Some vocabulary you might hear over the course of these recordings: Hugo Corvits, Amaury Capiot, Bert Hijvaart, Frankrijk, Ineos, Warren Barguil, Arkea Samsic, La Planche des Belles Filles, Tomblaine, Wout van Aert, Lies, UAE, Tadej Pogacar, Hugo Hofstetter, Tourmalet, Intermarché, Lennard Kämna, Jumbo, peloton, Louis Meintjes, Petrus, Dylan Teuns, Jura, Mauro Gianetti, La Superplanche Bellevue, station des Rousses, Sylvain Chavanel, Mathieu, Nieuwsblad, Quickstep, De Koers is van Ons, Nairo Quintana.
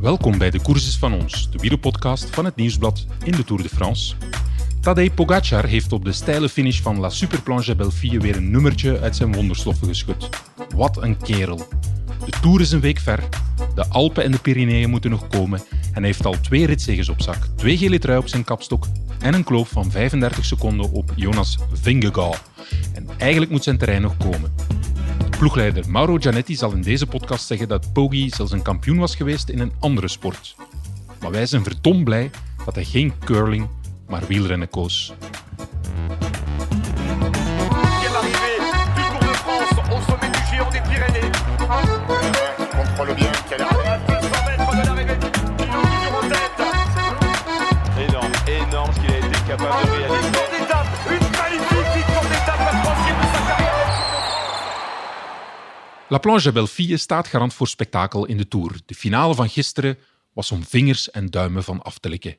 Welkom bij De Koers is van Ons, de wielerpodcast van het Nieuwsblad in de Tour de France. Tadej Pogacar heeft op de steile finish van La Superplanche Bellevue weer een nummertje uit zijn wondersloffen geschud. Wat een kerel. De Tour is een week ver, de Alpen en de Pyreneeën moeten nog komen en hij heeft al 2 ritzeges op zak, 2 gele trui op zijn kapstok en een kloof van 35 seconden op Jonas Vingegaard. En eigenlijk moet zijn terrein nog komen. Ploegleider Mauro Gianetti zal in deze podcast zeggen dat Poggi zelfs een kampioen was geweest in een andere sport. Maar wij zijn verdomd blij dat hij geen curling, maar wielrennen koos. La Planche des Belles Filles staat garant voor spektakel in de Tour. De finale van gisteren was om vingers en duimen van af te likken.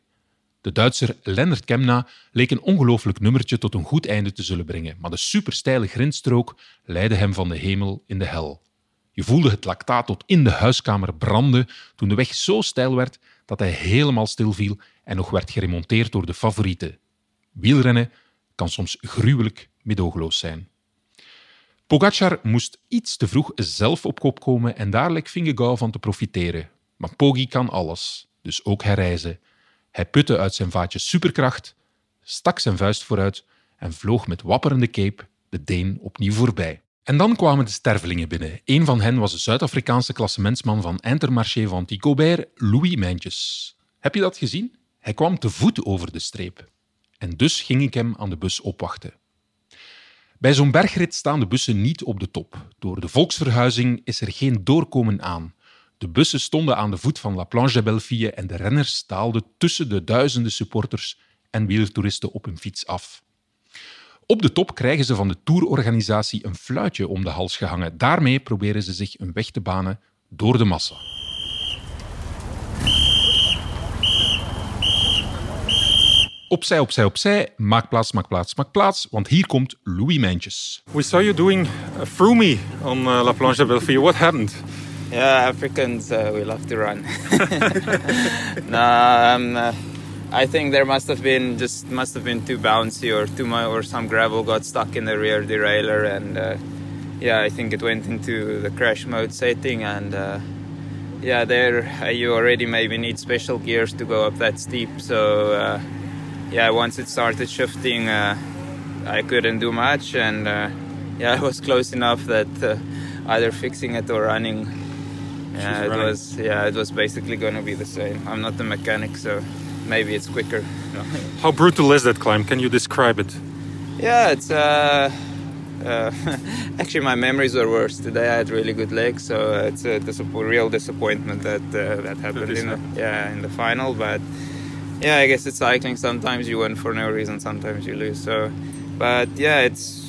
De Duitser Lennard Kämna leek een ongelooflijk nummertje tot een goed einde te zullen brengen, maar de supersteile grindstrook leidde hem van de hemel in de hel. Je voelde het lactaat tot in de huiskamer branden toen de weg zo steil werd dat hij helemaal stilviel en nog werd geremonteerd door de favorieten. Wielrennen kan soms gruwelijk meedogenloos zijn. Pogacar moest iets te vroeg zelf op kop komen en daar leek Vingegaard van te profiteren. Maar Poggi kan alles, dus ook herrijzen. Hij putte uit zijn vaatje superkracht, stak zijn vuist vooruit en vloog met wapperende cape de Deen opnieuw voorbij. En dan kwamen de stervelingen binnen. Een van hen was de Zuid-Afrikaanse klassementsman van Intermarché van Gobert, Louis Meintjes. Heb je dat gezien? Hij kwam te voet over de streep. En dus ging ik hem aan de bus opwachten. Bij zo'n bergrit staan de bussen niet op de top. Door de volksverhuizing is er geen doorkomen aan. De bussen stonden aan de voet van La Planche des Belles Filles en de renners daalden tussen de duizenden supporters en wielertoeristen op hun fiets af. Op de top krijgen ze van de tourorganisatie een fluitje om de hals gehangen. Daarmee proberen ze zich een weg te banen door de massa. Opzij, opzij, opzij. Maak plaats, maak plaats, maak plaats. Want hier komt Louis Meintjes. We saw you doing through me on La Planche des Belles Filles. What happened? Yeah, Africans, we love to run. I think there must have been too bouncy or too much, or some gravel got stuck in the rear derailleur, and I think it went into the crash mode setting, and there you already maybe need special gears to go up that steep. So once it started shifting, I couldn't do much, and it was close enough that either fixing it or running. It was basically going to be the same. I'm not the mechanic, so. Maybe it's quicker. Yeah. How brutal is that climb? Can you describe it? Yeah, it's actually my memories were worse today. I had really good legs, so it's a real disappointment that happened in the final. But I guess it's cycling. Sometimes you win for no reason, sometimes you lose. So, but it's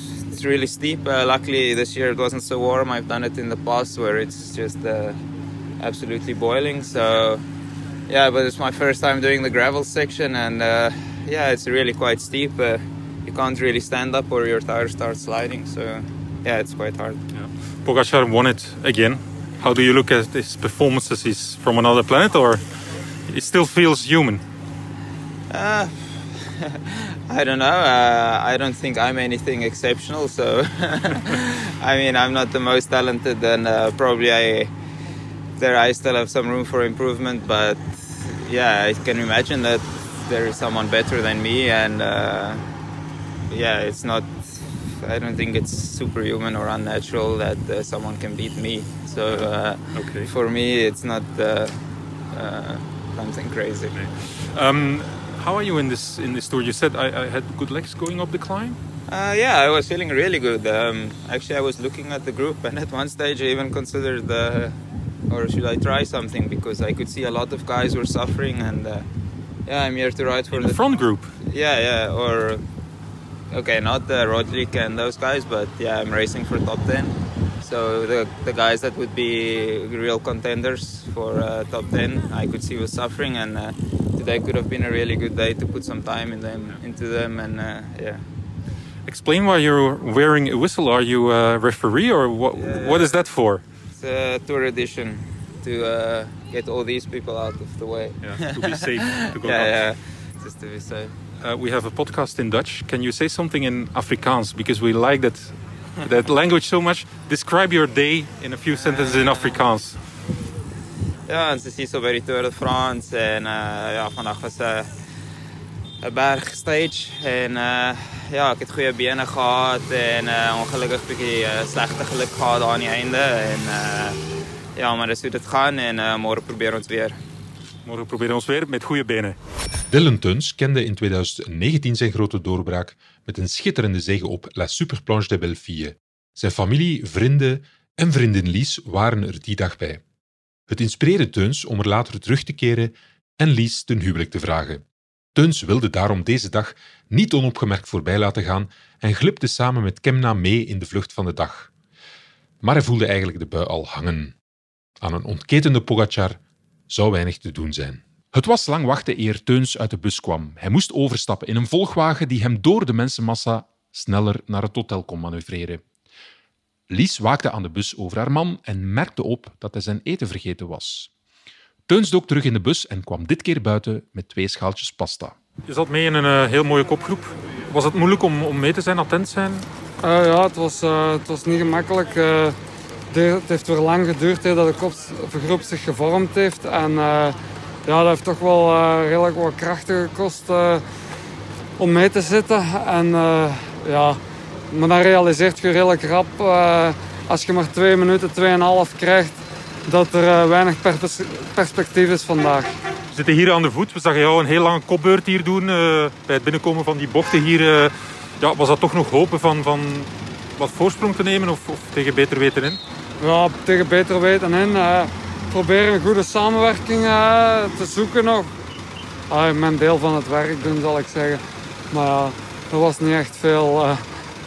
really steep. Luckily this year it wasn't so warm. I've done it in the past where it's just absolutely boiling. So. Yeah, but it's my first time doing the gravel section, and it's really quite steep. You can't really stand up or your tires start sliding, so it's quite hard. Yeah. Pogacar won it again. How do you look at his performances? He's from another planet, or it still feels human? I don't know. I don't think I'm anything exceptional, so I mean, I'm not the most talented, and probably I still have some room for improvement, but I can imagine that there is someone better than me, and I don't think it's superhuman or unnatural that someone can beat me, so for me it's not something crazy. How are you in this tour? You said I had good legs going up the climb? I was feeling really good. Actually, I was looking at the group, and at one stage I even considered or should I try something, because I could see a lot of guys were suffering, and I'm here to ride for the front group. Or not Rodrik and those guys, but I'm racing for top 10. So the guys that would be real contenders for top 10, I could see was suffering, and today could have been a really good day to put some time into them, and Explain why you're wearing a whistle. Are you a referee, or what? What is that for? Tour edition. to get all these people out of the way. Yeah, to be safe. To go just to be safe. We have a podcast in Dutch. Can you say something in Afrikaans? Because we like that language so much. Describe your day in a few sentences in Afrikaans. Ja, en ze zien zo bij de Tour de France. En vandaag was een bergstage. En ik heb goede benen gehad. En ongelukkig een beetje slechte geluk gehad aan die einde. En maar dat is hoe het gaat. En morgen proberen we ons weer. Morgen proberen we ons weer met goede benen. Dylan Teuns kende in 2019 zijn grote doorbraak met een schitterende zege op La Superplanche des Belles Filles. Zijn familie, vrienden en vriendin Lies waren er die dag bij. Het inspireerde Teuns om er later terug te keren en Lies ten huwelijk te vragen. Teuns wilde daarom deze dag niet onopgemerkt voorbij laten gaan en glipte samen met Kämna mee in de vlucht van de dag. Maar hij voelde eigenlijk de bui al hangen. Aan een ontketende Pogacar zou weinig te doen zijn. Het was lang wachten eer Teuns uit de bus kwam. Hij moest overstappen in een volgwagen die hem door de mensenmassa sneller naar het hotel kon manoeuvreren. Lies waakte aan de bus over haar man en merkte op dat hij zijn eten vergeten was. Teuns dook terug in de bus en kwam dit keer buiten met 2 schaaltjes pasta. Je zat mee in een heel mooie kopgroep. Was het moeilijk om mee te zijn, attent te zijn? Het was niet gemakkelijk. Het heeft weer lang geduurd dat de groep zich gevormd heeft. En dat heeft toch wel redelijk wat krachten gekost om mee te zitten. En maar dan realiseert je redelijk rap, als je maar 2,5 minuten krijgt, dat er weinig perspectief is vandaag. We zitten hier aan de voet. We zagen jou een heel lange kopbeurt hier doen. Bij het binnenkomen van die bochten hier, was dat toch nog hopen van wat voorsprong te nemen of tegen beter weten in? Ja, tegen beter weten in. Proberen een goede samenwerking te zoeken nog. Mijn deel van het werk doen, zal ik zeggen. Maar er was niet echt veel...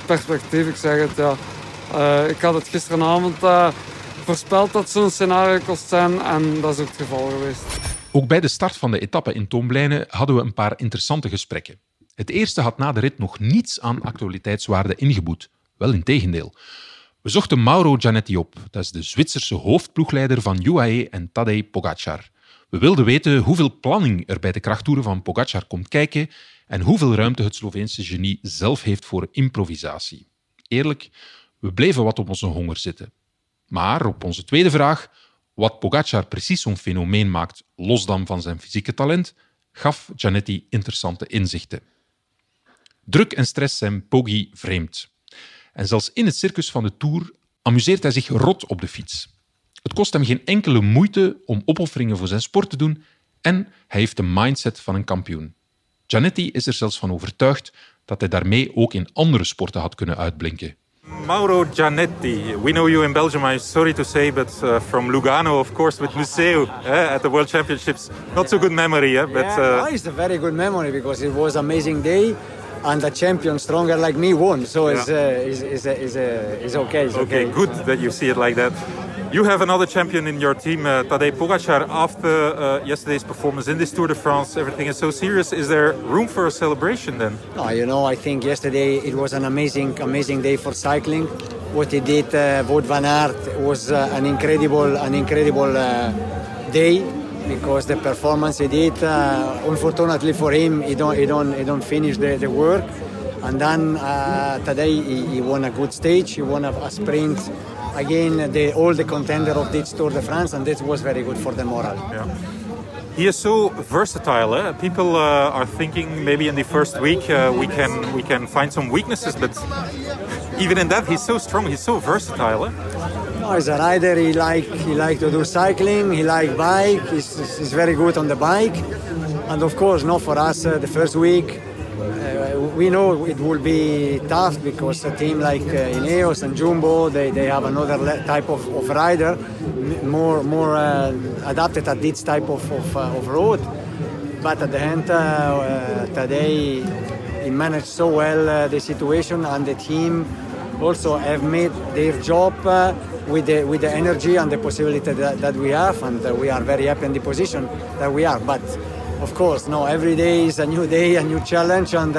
perspectief, ik zeg het, ja. Ik had het gisteravond voorspeld dat zo'n scenario kost zijn en dat is ook het geval geweest. Ook bij de start van de etappe in Tomblaine hadden we een paar interessante gesprekken. Het eerste had na de rit nog niets aan actualiteitswaarde ingeboet. Wel in tegendeel. We zochten Mauro Gianetti op. Dat is de Zwitserse hoofdploegleider van UAE en Tadej Pogacar. We wilden weten hoeveel planning er bij de krachttoeren van Pogacar komt kijken en hoeveel ruimte het Sloveense genie zelf heeft voor improvisatie. Eerlijk, we bleven wat op onze honger zitten. Maar op onze tweede vraag, wat Pogacar precies zo'n fenomeen maakt, los dan van zijn fysieke talent, gaf Gianetti interessante inzichten. Druk en stress zijn Poggi vreemd. En zelfs in het circus van de Tour amuseert hij zich rot op de fiets. Het kost hem geen enkele moeite om opofferingen voor zijn sport te doen en hij heeft de mindset van een kampioen. Gianetti is er zelfs van overtuigd dat hij daarmee ook in andere sporten had kunnen uitblinken. Mauro Gianetti, we know you in Belgium, I'm sorry to say, but from Lugano, of course, with Museu at the World Championships. Not so good memory, but... Yeah, it's a very good memory because it was an amazing day and the champion stronger like me won, so it's okay. It's okay, good that you see it like that. You have another champion in your team, Tadej Pogacar. After yesterday's performance in this Tour de France, everything is so serious. Is there room for a celebration then? No, I think yesterday it was an amazing day for cycling. What he did, Wout van Aert, was an incredible day because the performance he did. Unfortunately for him, he don't finish the work. And then Tadej, he won a good stage. He won a sprint. Again, all the contender of this Tour de France, and this was very good for the morale. Yeah. He is so versatile. People are thinking maybe in the first week we can find some weaknesses, but even in that he's so strong. He's so versatile. No, as a rider, he likes to do cycling. He likes bike. He's very good on the bike, and of course, not for us the first week. We know it will be tough because a team like Ineos and Jumbo, they have another type of rider, more adapted at this type of road. But at the end, today he managed so well the situation, and the team also have made their job with the energy and the possibility that we have, and we are very happy in the position that we are. But of course, no, every day is a new day, a new challenge, and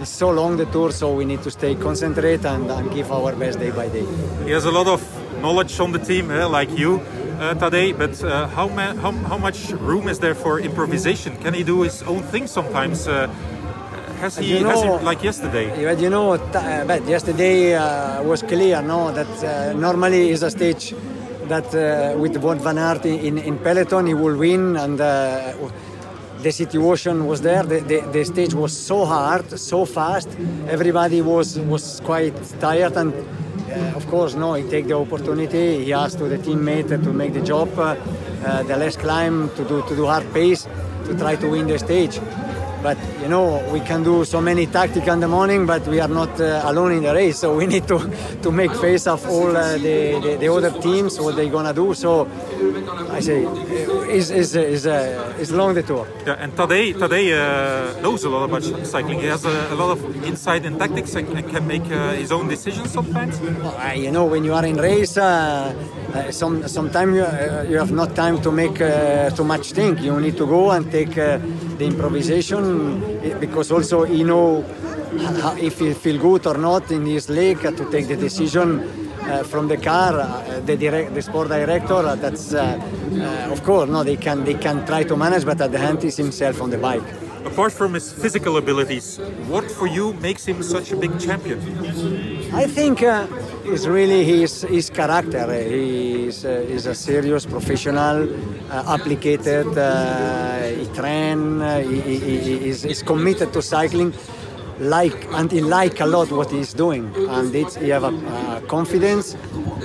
it's so long the tour, so we need to stay concentrated and give our best day by day. He has a lot of knowledge on the team, like you. Tadej, but how much room is there for improvisation? Can he do his own thing sometimes? Has he, like yesterday? You know, but yesterday was clear, no? That normally is a stage that with Wout van Aert in peloton he will win, and the situation was there. The stage was so hard, so fast. Everybody was quite tired, and of course, no, he take the opportunity. He asked to the teammate to make the job, the last climb, to do hard pace, to try to win the stage. But you know, we can do so many tactics in the morning, but we are not alone in the race. So we need to make face of all the other teams, what they're gonna do. So I say, it's long the tour. Yeah, and Tadej knows a lot about cycling. He has a lot of insight in tactics and can make his own decisions sometimes. You know, when you are in race, sometimes you have not time to make too much think. You need to go and take the improvisation. Because also he knows if he feels good or not in his leg to take the decision from the car, the sport director. That's of course no. They can try to manage, but at the end is himself on the bike. Apart from his physical abilities, what for you makes him such a big champion? I think it's really his character. He is a serious professional, applicated. He trains. He is committed to cycling, and he likes a lot what he's doing. And he have a confidence,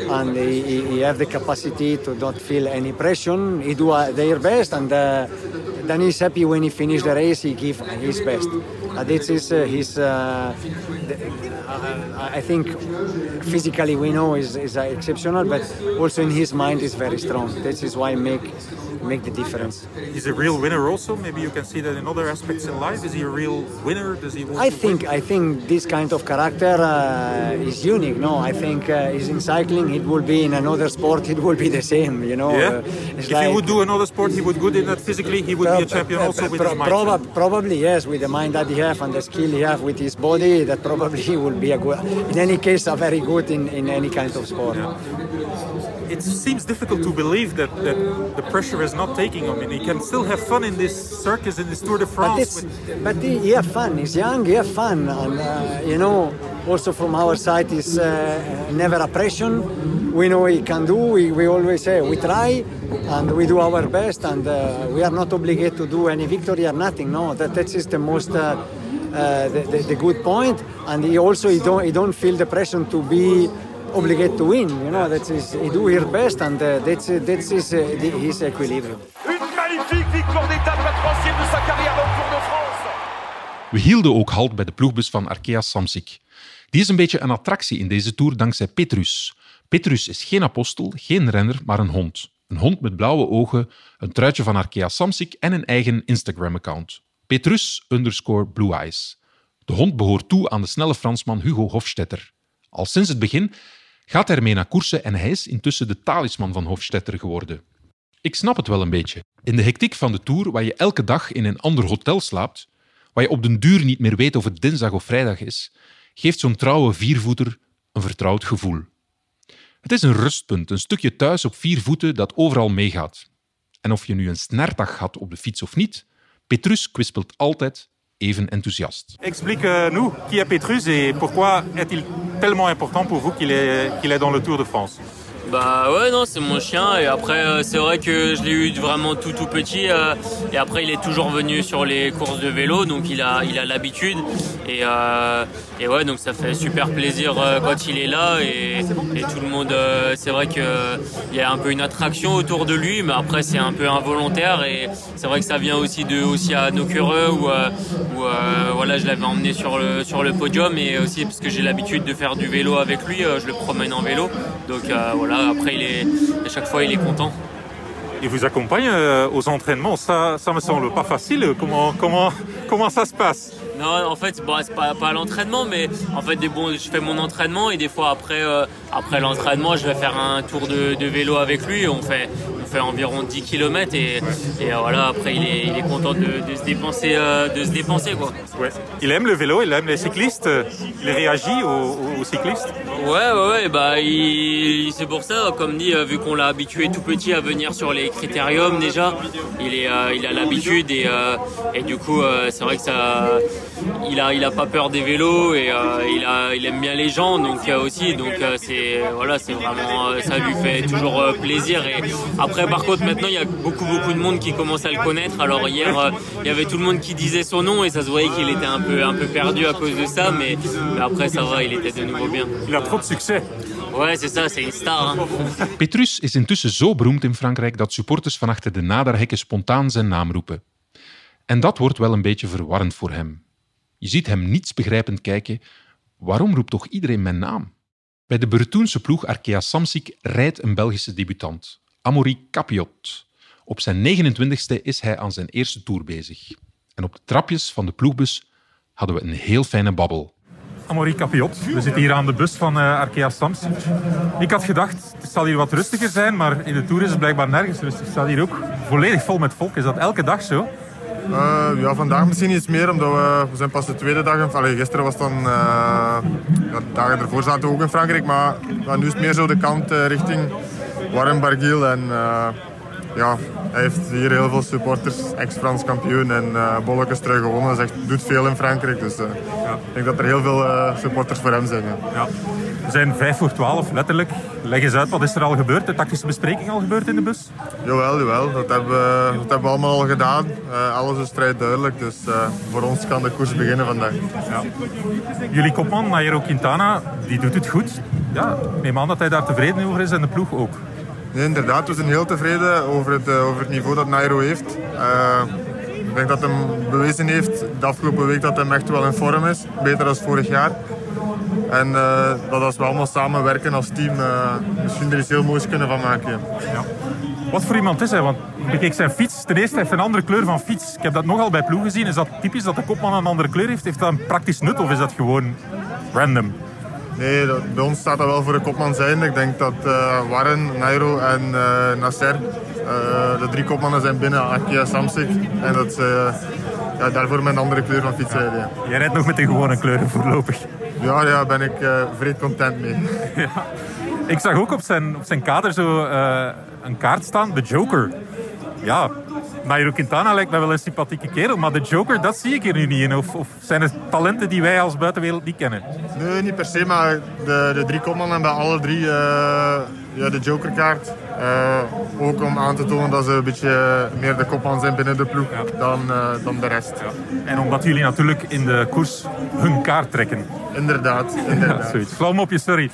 and he have the capacity to not feel any pressure. He do their best, and then he's happy when he finishes the race. He gives his best. This is his. I think physically we know is exceptional, but also in his mind is very strong. This is why make the difference. He's a real winner also. Maybe you can see that in other aspects in life. Is he a real winner? Does he? I think this kind of character is unique. No, I think is in cycling. It will be in another sport. It will be the same. You know. Yeah. If he would do another sport, he would good in that physically. He would be a champion also with his mind. Probably yes, with the mind that he have and the skill he have with his body, that probably he will be a good. In any case, a very good in any kind of sport. Yeah. It seems difficult to believe that the pressure is not taking him. I mean, he can still have fun in this circus, in this Tour de France. But he has fun. He's young. He has fun. And you know, also from our side, is never a pressure. We know he can do. We always say we try and we do our best, and we are not obligated to do any victory or nothing. No, that is the most. The good point, and he don't feel the pressure to be obligated to win. You know, that is he do his best, and that is his equilibrium. Een magnifique victoire d'étape, la troisième de sa carrière dans Tour de France. We hielden ook halt bij de ploegbus van Arkea Samsic. Die is een beetje een attractie in deze Tour dankzij Petrus. Petrus is geen apostel, geen renner, maar een hond. Een hond met blauwe ogen, een truitje van Arkea Samsic en een eigen Instagram-account. Petrus_Blue Eyes. De hond behoort toe aan de snelle Fransman Hugo Hofstetter. Al sinds het begin gaat hij ermee naar koersen en hij is intussen de talisman van Hofstetter geworden. Ik snap het wel een beetje. In de hectiek van de Tour, waar je elke dag in een ander hotel slaapt, waar je op den duur niet meer weet of het dinsdag of vrijdag is, geeft zo'n trouwe viervoeter een vertrouwd gevoel. Het is een rustpunt, een stukje thuis op vier voeten dat overal meegaat. En of je nu een snertdag had op de fiets of niet, Petrus kwispelt altijd even enthousiast. Explique-nous qui est Petrus et pourquoi est-il tellement important pour vous qu'il est dans le Tour de France? Bah ouais, non, c'est mon chien. Et après, c'est vrai que je l'ai eu vraiment tout petit. Et après, il est toujours venu sur les courses de vélo, donc il a l'habitude. Et ouais, donc ça fait super plaisir quand il est là. Et tout le monde, c'est vrai qu'il y a un peu une attraction autour de lui, mais après, c'est un peu involontaire. Et c'est vrai que ça vient aussi à Nocureux, où voilà, je l'avais emmené sur le podium. Et aussi, parce que j'ai l'habitude de faire du vélo avec lui, je le promène en vélo. Donc voilà. Après, à chaque fois, il est content. Il vous accompagne aux entraînements, ça me semble pas facile. Comment ça se passe? Non, en fait, bon, c'est pas l'entraînement, mais en fait, je fais mon entraînement et des fois après l'entraînement, je vais faire un tour de vélo avec lui. On fait fait environ 10 km et voilà, après il est content de se dépenser, quoi. Ouais. Il aime le vélo, il aime les cyclistes, il réagit aux cyclistes. Ouais, bah c'est pour ça, comme dit, vu qu'on l'a habitué tout petit à venir sur les critériums déjà, il a l'habitude et du coup c'est vrai que ça, il a pas peur des vélos et il aime bien les gens donc c'est voilà, c'est vraiment ça lui fait toujours plaisir. Et après par contre maintenant il y a beaucoup de monde qui commence à le connaître. Alors hier il y avait tout le monde qui disait son nom et ça se voyait qu'il était un peu perdu à cause de ça, mais après ça va, il était de nouveau bien. Il a trop de succes. Ouais, c'est ça, c'est une star. Hein? Petrus is intussen zo beroemd in Frankrijk dat supporters van achter de naderhekken spontaan zijn naam roepen. En dat wordt wel een beetje verwarrend voor hem. Je ziet hem niets begrijpend kijken. Waarom roept toch iedereen mijn naam? Bij de Bretonse ploeg Arkea Samsic rijdt een Belgische debutant, Amaury Capiot. Op zijn 29e is hij aan zijn eerste tour bezig. En op de trapjes van de ploegbus hadden we een heel fijne babbel. Amaury Capiot, we zitten hier aan de bus van Arkea Samsic. Ik had gedacht, het zal hier wat rustiger zijn, maar in de Tour is het blijkbaar nergens rustig. Het staat hier ook volledig vol met volk. Is dat elke dag zo? Ja, vandaag misschien iets meer, omdat we zijn pas de tweede dag. Allee, gisteren was dan... de dagen ervoor zaten we ook in Frankrijk, maar nu is het meer zo de kant richting Warren Barguil. En ja, hij heeft hier heel veel supporters, ex-Frans kampioen en bolletjes terug gewonnen. Hij doet veel in Frankrijk, dus ik denk dat er heel veel supporters voor hem zijn. Ja. We zijn 5 voor 12, letterlijk. Leg eens uit, wat is er al gebeurd? De tactische bespreking al gebeurd in de bus? Jawel. Dat hebben we allemaal al gedaan. Alles is vrij duidelijk, dus voor ons kan de koers beginnen vandaag. Ja. Jullie kopman, Nairo Quintana, die doet het goed. Ja, neem aan dat hij daar tevreden over is en de ploeg ook. Nee, inderdaad, we zijn heel tevreden over het niveau dat Nairo heeft. Ik denk dat hij bewezen heeft de afgelopen week dat hij echt wel in vorm is. Beter dan vorig jaar. En dat als we allemaal samenwerken als team, misschien er iets heel moois kunnen van maken. Ja. Wat voor iemand is hij? Want ik bekeek zijn fiets. Ten eerste heeft hij een andere kleur van fiets. Ik heb dat nogal bij ploeg gezien. Is dat typisch dat de kopman een andere kleur heeft? Heeft dat een praktisch nut of is dat gewoon random? Nee, bij ons staat dat wel voor de kopman zijn. Ik denk dat Warren, Nairo en Nasser, de 3 kopmannen zijn binnen Arkea Samsic. En dat ze daarvoor met een andere kleur van fiets rijden. Ja. Jij rijdt nog met de gewone kleuren voorlopig. Ja, daar ben ik vreed content mee. Ja. Ik zag ook op zijn kader zo een kaart staan, de Joker. Ja, Nairo Quintana lijkt mij wel een sympathieke kerel, maar de Joker, dat zie ik hier nu niet in. Of zijn er talenten die wij als buitenwereld niet kennen? Nee, niet per se, maar de 3 kopmannen hebben alle 3 de Jokerkaart. Ook om aan te tonen dat ze een beetje meer de kopman zijn binnen de ploeg dan de rest. Ja. En omdat jullie natuurlijk in de koers hun kaart trekken. Inderdaad. Ja, flauw mopje, sorry.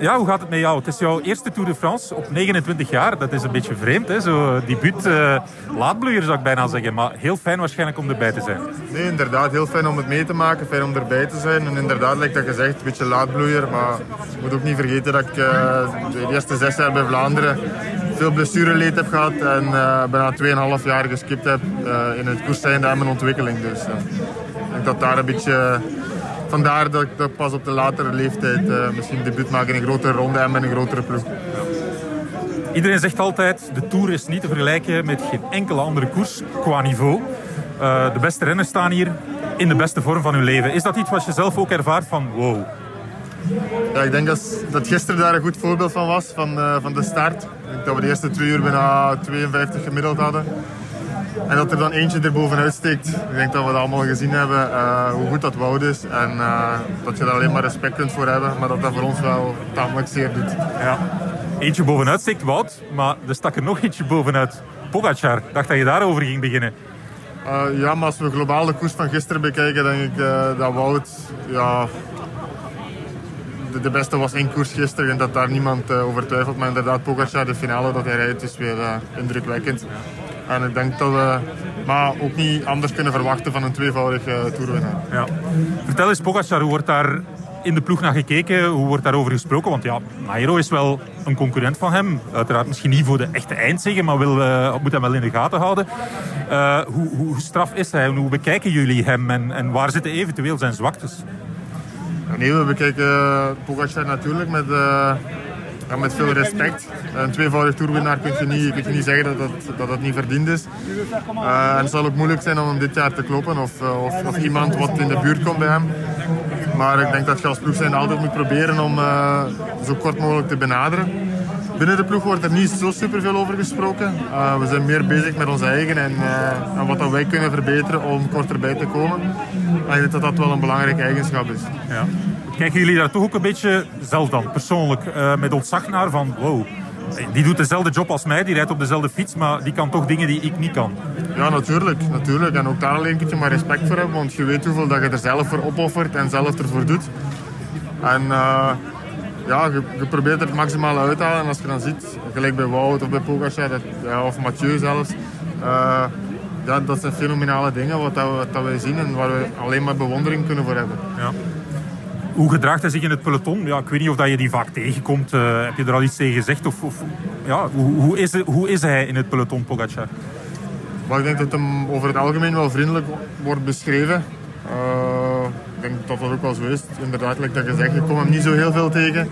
Hoe gaat het met jou? Het is jouw eerste Tour de France op 29 jaar. Dat is een beetje vreemd, hè? Zo debuut, laatbloeier zou ik bijna zeggen. Maar heel fijn waarschijnlijk om erbij te zijn. Nee, inderdaad. Heel fijn om het mee te maken. Fijn om erbij te zijn. En inderdaad, lijkt dat gezegd, een beetje laatbloeier. Maar ik moet ook niet vergeten dat ik de eerste 6 jaar bij Vlaanderen veel blessureleed heb gehad. En bijna 2,5 jaar geskipt heb in het koerszijnde en mijn ontwikkeling. Dus ik denk dat daar een beetje... Vandaar dat ik pas op de latere leeftijd misschien debuut maak in een grotere ronde en met een grotere ploeg. Iedereen zegt altijd, de Tour is niet te vergelijken met geen enkele andere koers qua niveau. De beste renners staan hier in de beste vorm van hun leven. Is dat iets wat je zelf ook ervaart van wow? Ja, ik denk dat gisteren daar een goed voorbeeld van was, van de start. Ik denk dat we de eerste 2 uur bijna 52 gemiddeld hadden. En dat er dan eentje erbovenuit steekt. Ik denk dat we dat allemaal gezien hebben, hoe goed dat Wout is. En dat je daar alleen maar respect kunt voor hebben. Maar dat voor ons wel tamelijk zeer doet. Ja. Eentje bovenuit steekt Wout, maar er stak er nog eentje bovenuit. Pogacar, dacht dat je daarover ging beginnen. Maar als we globaal de koers van gisteren bekijken, denk ik dat Wout... Ja, de beste was in koers gisteren en dat daar niemand over twijfelt. Maar inderdaad, Pogacar, de finale dat hij rijdt, is weer indrukwekkend. En ik denk dat we maar ook niet anders kunnen verwachten van een tweevoudige toerwinnaar. Ja. Vertel eens, Pogacar, hoe wordt daar in de ploeg naar gekeken? Hoe wordt daarover gesproken? Want ja, Nairo is wel een concurrent van hem. Uiteraard misschien niet voor de echte eindzege, maar moet hem wel in de gaten houden. Hoe straf is hij en hoe bekijken jullie hem? En waar zitten eventueel zijn zwaktes? Nee, we bekijken Pogacar natuurlijk met... ja, met veel respect. Een tweevoudig toerwinnaar kun je niet zeggen dat het niet verdiend is. En het zal ook moeilijk zijn om hem dit jaar te kloppen of iemand wat in de buurt komt bij hem. Maar ik denk dat je als ploeg zijn altijd moet proberen om zo kort mogelijk te benaderen. Binnen de ploeg wordt er niet zo superveel over gesproken. We zijn meer bezig met ons eigen en wat dat wij kunnen verbeteren om korter bij te komen. En ik denk dat dat wel een belangrijke eigenschap is. Ja. Kijken jullie daar toch ook een beetje, zelf dan, persoonlijk, met ontzag naar van wow, die doet dezelfde job als mij, die rijdt op dezelfde fiets, maar die kan toch dingen die ik niet kan? Ja, natuurlijk. En ook daar alleen kun je maar respect voor hebben, want je weet hoeveel dat je er zelf voor opoffert en zelf ervoor doet. En je probeert het maximaal uit te halen. En als je dan ziet, gelijk bij Wout of bij Pogacar of Mathieu zelfs, dat zijn fenomenale dingen wat wij zien en waar we alleen maar bewondering kunnen voor hebben. Ja. Hoe gedraagt hij zich in het peloton? Ja, ik weet niet of je die vaak tegenkomt. Heb je er al iets tegen gezegd? Hoe is hij in het peloton, Pogacar? Maar ik denk dat hem over het algemeen wel vriendelijk wordt beschreven. Ik denk dat dat ook wel zo is. Inderdaad, like dat gezegd, ik kom hem niet zo heel veel tegen.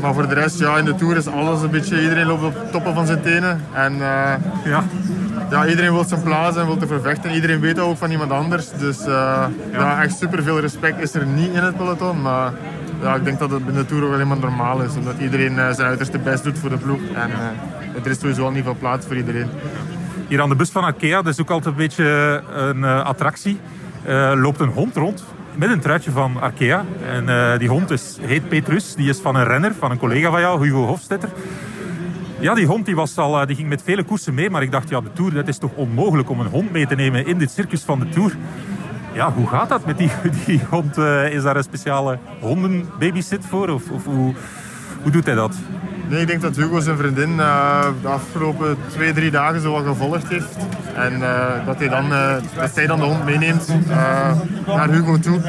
Maar voor de rest, ja, in de Tour is alles een beetje... Iedereen loopt op de toppen van zijn tenen. En ja, iedereen wil zijn plaats en wil te vervechten. Iedereen weet dat ook van iemand anders. Dus echt superveel respect is er niet in het peloton. Maar ja, ik denk dat het in de Tour ook alleen maar normaal is. Omdat iedereen zijn uiterste best doet voor de ploeg. En, er is sowieso al niet veel plaats voor iedereen. Hier aan de bus van Arkea, dat is ook altijd een beetje een attractie. Loopt een hond rond met een truitje van Arkea. En die hond heet Petrus. Die is van een renner, van een collega van jou, Hugo Hofstetter. Ja, die hond die ging met vele koersen mee. Maar ik dacht, ja, de Tour, dat is toch onmogelijk om een hond mee te nemen in dit circus van de Tour. Ja, hoe gaat dat met die hond? Is daar een speciale hondenbabysit voor? Of hoe doet hij dat? Nee, ik denk dat Hugo zijn vriendin de afgelopen 2-3 dagen zo wat gevolgd heeft. En dat zij dan de hond meeneemt naar Hugo toe.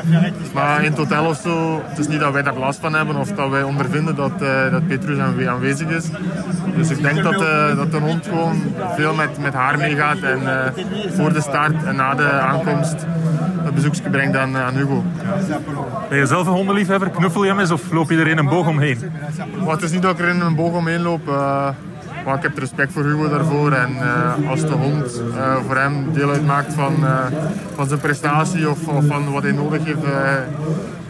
Maar in het hotel of zo, het is niet dat wij daar last van hebben of dat wij ondervinden dat Petrus aanwezig is. Dus ik denk dat de hond gewoon veel met haar meegaat. En voor de start en na de aankomst een bezoekje brengt aan Hugo. Ben je zelf een hondenliefhebber? Knuffel je hem eens of loop je er in een boog omheen? Maar het is niet dat ik er in een boog omheen loop. Maar ik heb respect voor Hugo daarvoor. En als de hond voor hem deel uitmaakt van zijn prestatie of van wat hij nodig heeft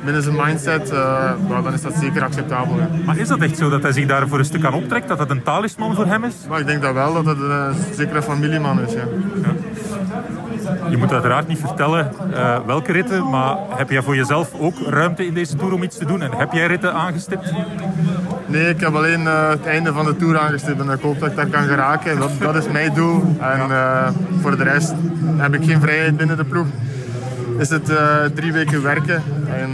binnen zijn mindset, dan is dat zeker acceptabel. Hè. Maar is dat echt zo dat hij zich daar voor een stuk aan optrekt? Dat dat een talisman voor hem is? Maar ik denk dat wel, dat het zeker een familieman is. Ja. Ja. Je moet uiteraard niet vertellen welke ritten, maar heb jij voor jezelf ook ruimte in deze Tour om iets te doen? En heb jij ritten aangestipt? Nee, ik heb alleen het einde van de Tour aangestipt en ik hoop dat ik daar kan geraken. Dat is mijn doel. En voor de rest heb ik geen vrijheid binnen de ploeg. Is het 3 weken werken en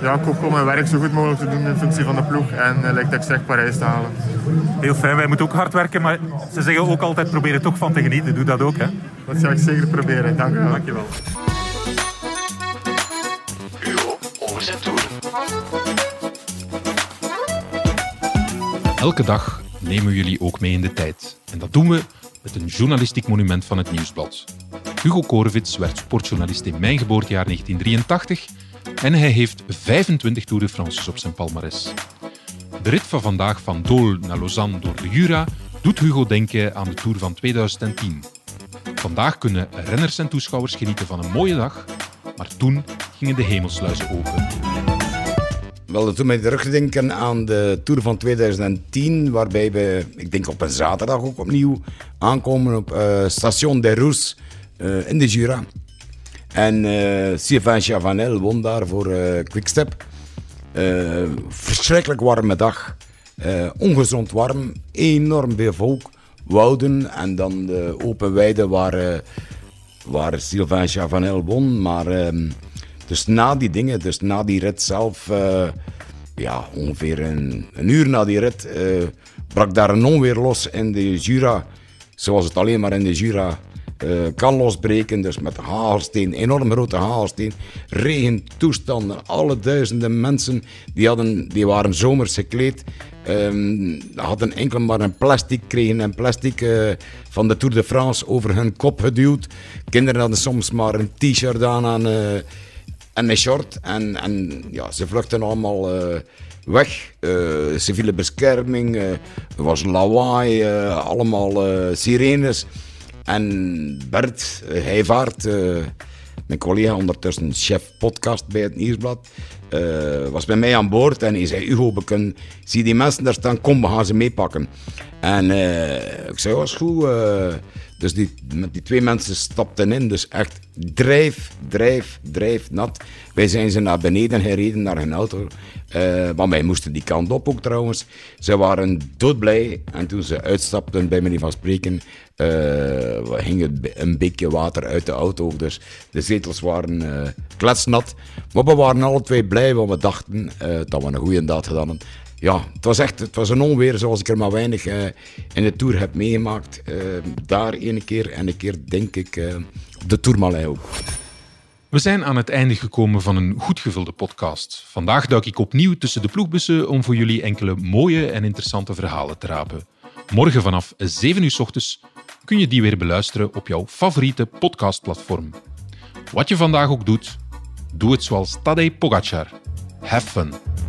ik hoop gewoon mijn werk zo goed mogelijk te doen in functie van de ploeg en lijkt dat ik zeg Parijs te halen. Heel fijn, wij moeten ook hard werken, maar ze zeggen ook altijd probeer er toch van te genieten. Doe dat ook, hè? Dat zou ik zeker proberen, dank u wel. Dank je wel. Elke dag nemen we jullie ook mee in de tijd. En dat doen we met een journalistiek monument van het Nieuwsblad. Hugo Corvits werd sportjournalist in mijn geboortejaar 1983 en hij heeft 25 Tour de France's op zijn palmares. De rit van vandaag van Dole naar Lausanne door de Jura doet Hugo denken aan de Tour van 2010. Vandaag kunnen renners en toeschouwers genieten van een mooie dag, maar toen gingen de hemelsluizen open. Wel, dat doet mij terugdenken aan de Tour van 2010, waarbij we, ik denk op een zaterdag ook opnieuw, aankomen op station des Rousses in de Jura. En Sylvain Chavanel won daar voor Quickstep. Verschrikkelijk warme dag. Ongezond warm, enorm veel volk, wouden en dan de open weide waar Sylvain Chavanel won. Maar dus na die rit zelf, ongeveer een uur na die rit, brak daar een onweer los in de Jura, zoals het alleen maar in de Jura kan losbreken, dus met hagelsteen, enorm grote hagelsteen, regentoestanden, alle duizenden mensen die waren zomers gekleed, hadden enkel maar kregen een plastic van de Tour de France over hun kop geduwd. Kinderen hadden soms maar een t-shirt aan en met short. En ja, ze vluchten allemaal weg. Civiele bescherming, er was lawaai, allemaal sirenes. En Bert Hijvaart, mijn collega ondertussen chef podcast bij het Nieuwsblad, was bij mij aan boord en hij zei: Hugo, we kunnen, zie die mensen daar staan, kom, we gaan ze meepakken. En ik zei, was goed. Dus met die twee mensen stapten in, dus echt drijf nat. Wij zijn ze naar beneden gereden, naar hun auto, want wij moesten die kant op ook trouwens. Ze waren doodblij en toen ze uitstapten, bij manier van spreken, ging het een beetje water uit de auto. Dus de zetels waren kletsnat, maar we waren alle twee blij, want we dachten dat we een goede daad gedaan hadden. Ja, het was een onweer zoals ik er maar weinig in de Tour heb meegemaakt. Daar ene keer en een keer, denk ik, op de Tourmalet ook. We zijn aan het einde gekomen van een goed gevulde podcast. Vandaag duik ik opnieuw tussen de ploegbussen om voor jullie enkele mooie en interessante verhalen te rapen. Morgen vanaf 7 uur 's ochtends kun je die weer beluisteren op jouw favoriete podcastplatform. Wat je vandaag ook doet, doe het zoals Tadej Pogacar. Have fun!